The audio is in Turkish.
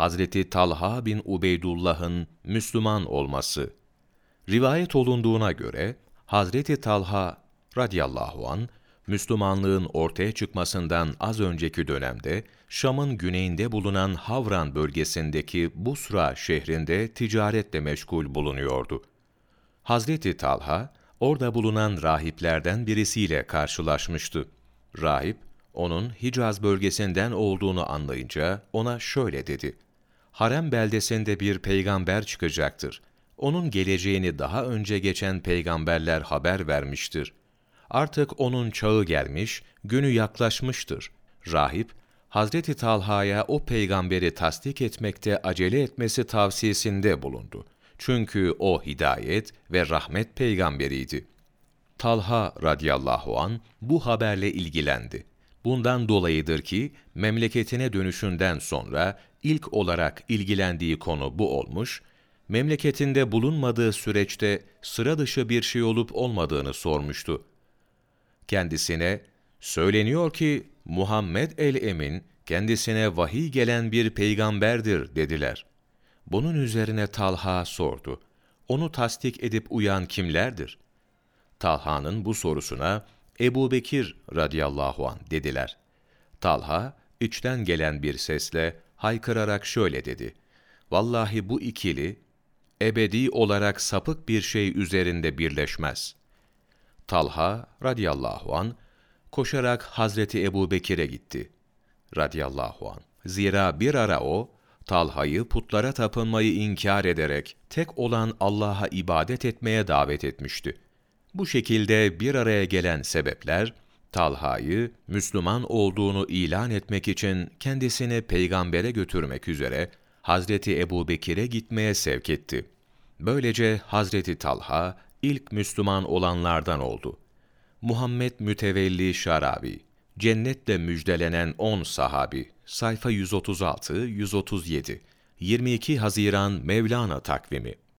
Hazreti Talha bin Ubeydullah'ın Müslüman olması. Rivayet olunduğuna göre Hazreti Talha radıyallahu anh, Müslümanlığın ortaya çıkmasından az önceki dönemde Şam'ın güneyinde bulunan Havran bölgesindeki Busra şehrinde ticaretle meşgul bulunuyordu. Hazreti Talha, orada bulunan rahiplerden birisiyle karşılaşmıştı. Rahip, onun Hicaz bölgesinden olduğunu anlayınca ona şöyle dedi: "Harem beldesinde bir peygamber çıkacaktır. Onun geleceğini daha önce geçen peygamberler haber vermiştir. Artık onun çağı gelmiş, günü yaklaşmıştır." Rahip, Hazreti Talha'ya o peygamberi tasdik etmekte acele etmesi tavsiyesinde bulundu. Çünkü o hidayet ve rahmet peygamberiydi. Talha radıyallahu an bu haberle ilgilendi. Bundan dolayıdır ki memleketine dönüşünden sonra ilk olarak ilgilendiği konu bu olmuş, memleketinde bulunmadığı süreçte sıra dışı bir şey olup olmadığını sormuştu. Kendisine, "Söyleniyor ki Muhammed el-Emin kendisine vahiy gelen bir peygamberdir" dediler. Bunun üzerine Talha sordu: "Onu tasdik edip uyan kimlerdir?" Talha'nın bu sorusuna Ebû Bekir radıyallahu anh dediler. Talha, içten gelen bir sesle haykırarak şöyle dedi: "Vallahi bu ikili, ebedi olarak sapık bir şey üzerinde birleşmez." Talha radıyallahu an koşarak Hazreti Ebû Bekir'e gitti radıyallahu an. Zira bir ara o, Talha'yı putlara tapınmayı inkar ederek tek olan Allah'a ibadet etmeye davet etmişti. Bu şekilde bir araya gelen sebepler, Talha'yı Müslüman olduğunu ilan etmek için kendisini peygambere götürmek üzere Hazreti Ebû Bekir'e gitmeye sevk etti. Böylece Hazreti Talha ilk Müslüman olanlardan oldu. Muhammed Mütevelli Şaravi, Cennetle Müjdelenen On Sahâbî, sayfa 136-137, 22 Haziran Mevlana takvimi.